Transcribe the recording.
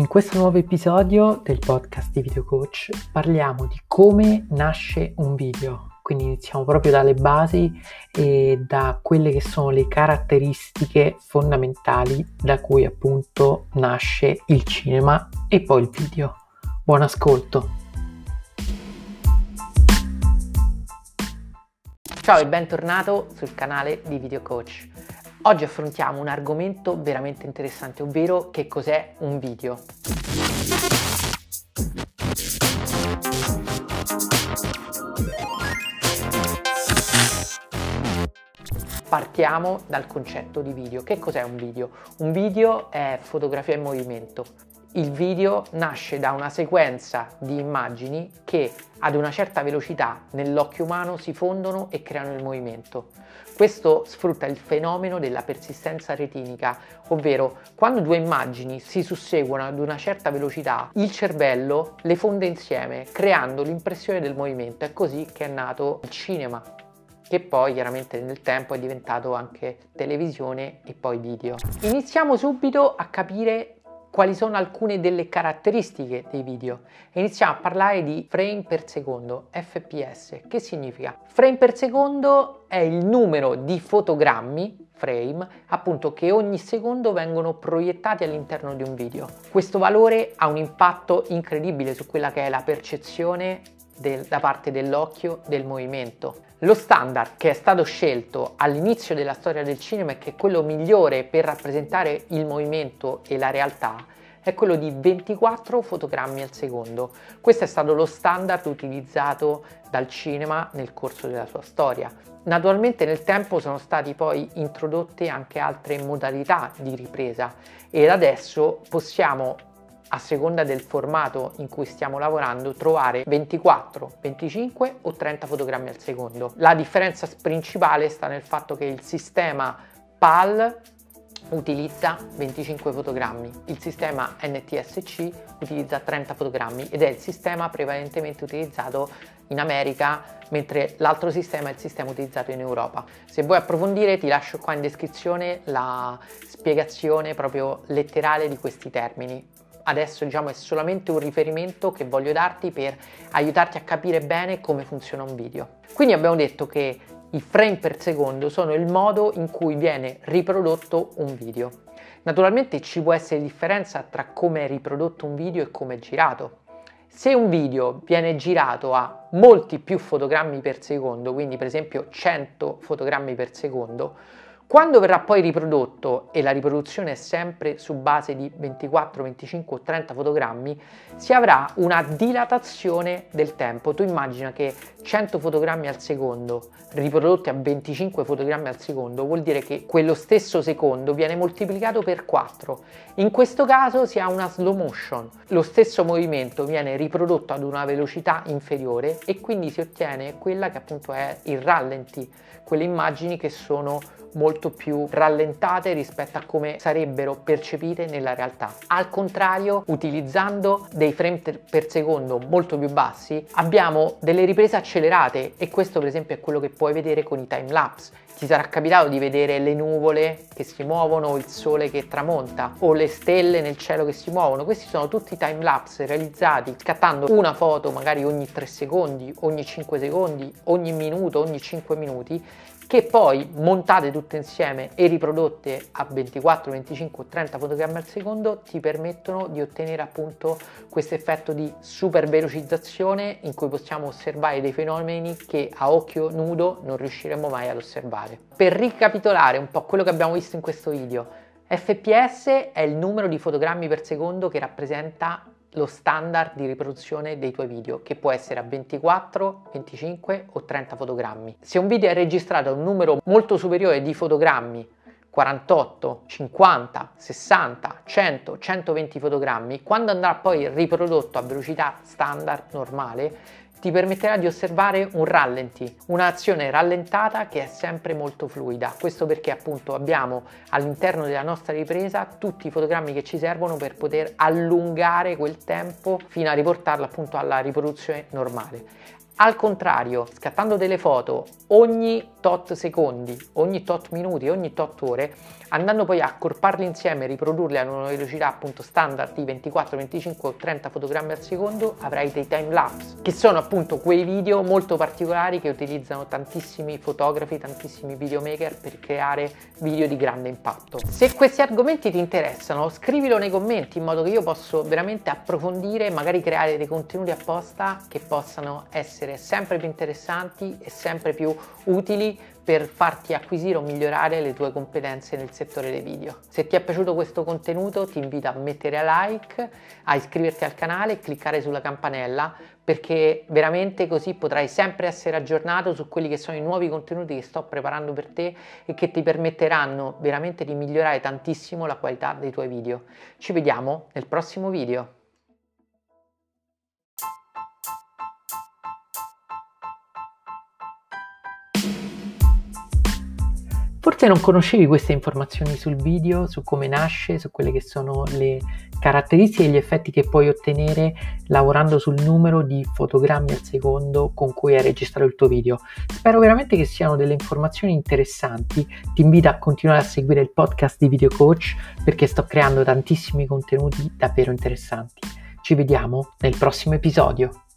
In questo nuovo episodio del podcast di Video Coach parliamo di come nasce un video, quindi iniziamo proprio dalle basi e da quelle che sono le caratteristiche fondamentali da cui appunto nasce il cinema e poi il video. Buon ascolto! Ciao e bentornato sul canale di Video Coach. Oggi affrontiamo un argomento veramente interessante, ovvero che cos'è un video. Partiamo dal concetto di video. Che cos'è un video? Un video è fotografia in movimento. Il video nasce da una sequenza di immagini che ad una certa velocità nell'occhio umano si fondono e creano il movimento. Questo sfrutta il fenomeno della persistenza retinica, ovvero quando due immagini si susseguono ad una certa velocità, il cervello le fonde insieme creando l'impressione del movimento. È così che è nato il cinema, che poi chiaramente nel tempo è diventato anche televisione e poi video. Iniziamo subito a capire quali sono alcune delle caratteristiche dei video. Iniziamo a parlare di frame per secondo, FPS. Che significa? Frame per secondo è il numero di fotogrammi, frame, appunto, che ogni secondo vengono proiettati all'interno di un video. Questo valore ha un impatto incredibile su quella che è la percezione da parte dell'occhio del movimento. Lo standard che è stato scelto all'inizio della storia del cinema e che è quello migliore per rappresentare il movimento e la realtà è quello di 24 fotogrammi al secondo. Questo è stato lo standard utilizzato dal cinema nel corso della sua storia. Naturalmente nel tempo sono stati poi introdotte anche altre modalità di ripresa ed adesso possiamo, a seconda del formato in cui stiamo lavorando, trovare 24, 25 o 30 fotogrammi al secondo. La differenza principale sta nel fatto che il sistema PAL utilizza 25 fotogrammi, il sistema NTSC utilizza 30 fotogrammi ed è il sistema prevalentemente utilizzato in America, mentre l'altro sistema è il sistema utilizzato in Europa. Se vuoi approfondire ti lascio qua in descrizione la spiegazione proprio letterale di questi termini. Adesso diciamo è solamente un riferimento che voglio darti per aiutarti a capire bene come funziona un video. Quindi abbiamo detto che i frame per secondo sono il modo in cui viene riprodotto un video. Naturalmente ci può essere differenza tra come è riprodotto un video e come è girato. Se un video viene girato a molti più fotogrammi per secondo, quindi per esempio 100 fotogrammi per secondo, quando verrà poi riprodotto, e la riproduzione è sempre su base di 24, 25 o 30 fotogrammi, si avrà una dilatazione del tempo. Tu immagina che 100 fotogrammi al secondo riprodotti a 25 fotogrammi al secondo vuol dire che quello stesso secondo viene moltiplicato per 4. In questo caso si ha una slow motion. Lo stesso movimento viene riprodotto ad una velocità inferiore e quindi si ottiene quella che appunto è il rallenti, quelle immagini che sono molto più rallentate rispetto a come sarebbero percepite nella realtà. Al contrario, utilizzando dei frame per secondo molto più bassi, abbiamo delle riprese accelerate e questo per esempio è quello che puoi vedere con i time lapse. Ti sarà capitato di vedere le nuvole che si muovono, il sole che tramonta o le stelle nel cielo che si muovono. Questi sono tutti time lapse realizzati scattando una foto magari ogni 3 secondi, ogni 5 secondi, ogni minuto, ogni 5 minuti, che poi montate tutte insieme e riprodotte a 24, 25 o 30 fotogrammi al secondo ti permettono di ottenere appunto questo effetto di super velocizzazione in cui possiamo osservare dei fenomeni che a occhio nudo non riusciremo mai ad osservare. Per ricapitolare un po' quello che abbiamo visto in questo video, FPS è il numero di fotogrammi per secondo che rappresenta lo standard di riproduzione dei tuoi video, che può essere a 24, 25 o 30 fotogrammi. Se un video è registrato a un numero molto superiore di fotogrammi, 48, 50, 60, 100, 120 fotogrammi, quando andrà poi riprodotto a velocità standard normale, ti permetterà di osservare un rallenti, un'azione rallentata che è sempre molto fluida. Questo perché appunto abbiamo all'interno della nostra ripresa tutti i fotogrammi che ci servono per poter allungare quel tempo fino a riportarlo appunto alla riproduzione normale. Al contrario, scattando delle foto ogni tot secondi, ogni tot minuti, ogni tot ore, andando poi a accorparli insieme e riprodurli ad una velocità appunto standard di 24, 25 o 30 fotogrammi al secondo, avrai dei time lapse, che sono appunto quei video molto particolari che utilizzano tantissimi fotografi, tantissimi videomaker per creare video di grande impatto. Se questi argomenti ti interessano, scrivilo nei commenti in modo che io posso veramente approfondire e magari creare dei contenuti apposta che possano essere sempre più interessanti e sempre più utili per farti acquisire o migliorare le tue competenze nel settore dei video. Se ti è piaciuto questo contenuto ti invito a mettere a like, a iscriverti al canale e cliccare sulla campanella, perché veramente così potrai sempre essere aggiornato su quelli che sono i nuovi contenuti che sto preparando per te e che ti permetteranno veramente di migliorare tantissimo la qualità dei tuoi video. Ci vediamo nel prossimo video. Forse non conoscevi queste informazioni sul video, su come nasce, su quelle che sono le caratteristiche e gli effetti che puoi ottenere lavorando sul numero di fotogrammi al secondo con cui hai registrato il tuo video. Spero veramente che siano delle informazioni interessanti. Ti invito a continuare a seguire il podcast di Video Coach, perché sto creando tantissimi contenuti davvero interessanti. Ci vediamo nel prossimo episodio.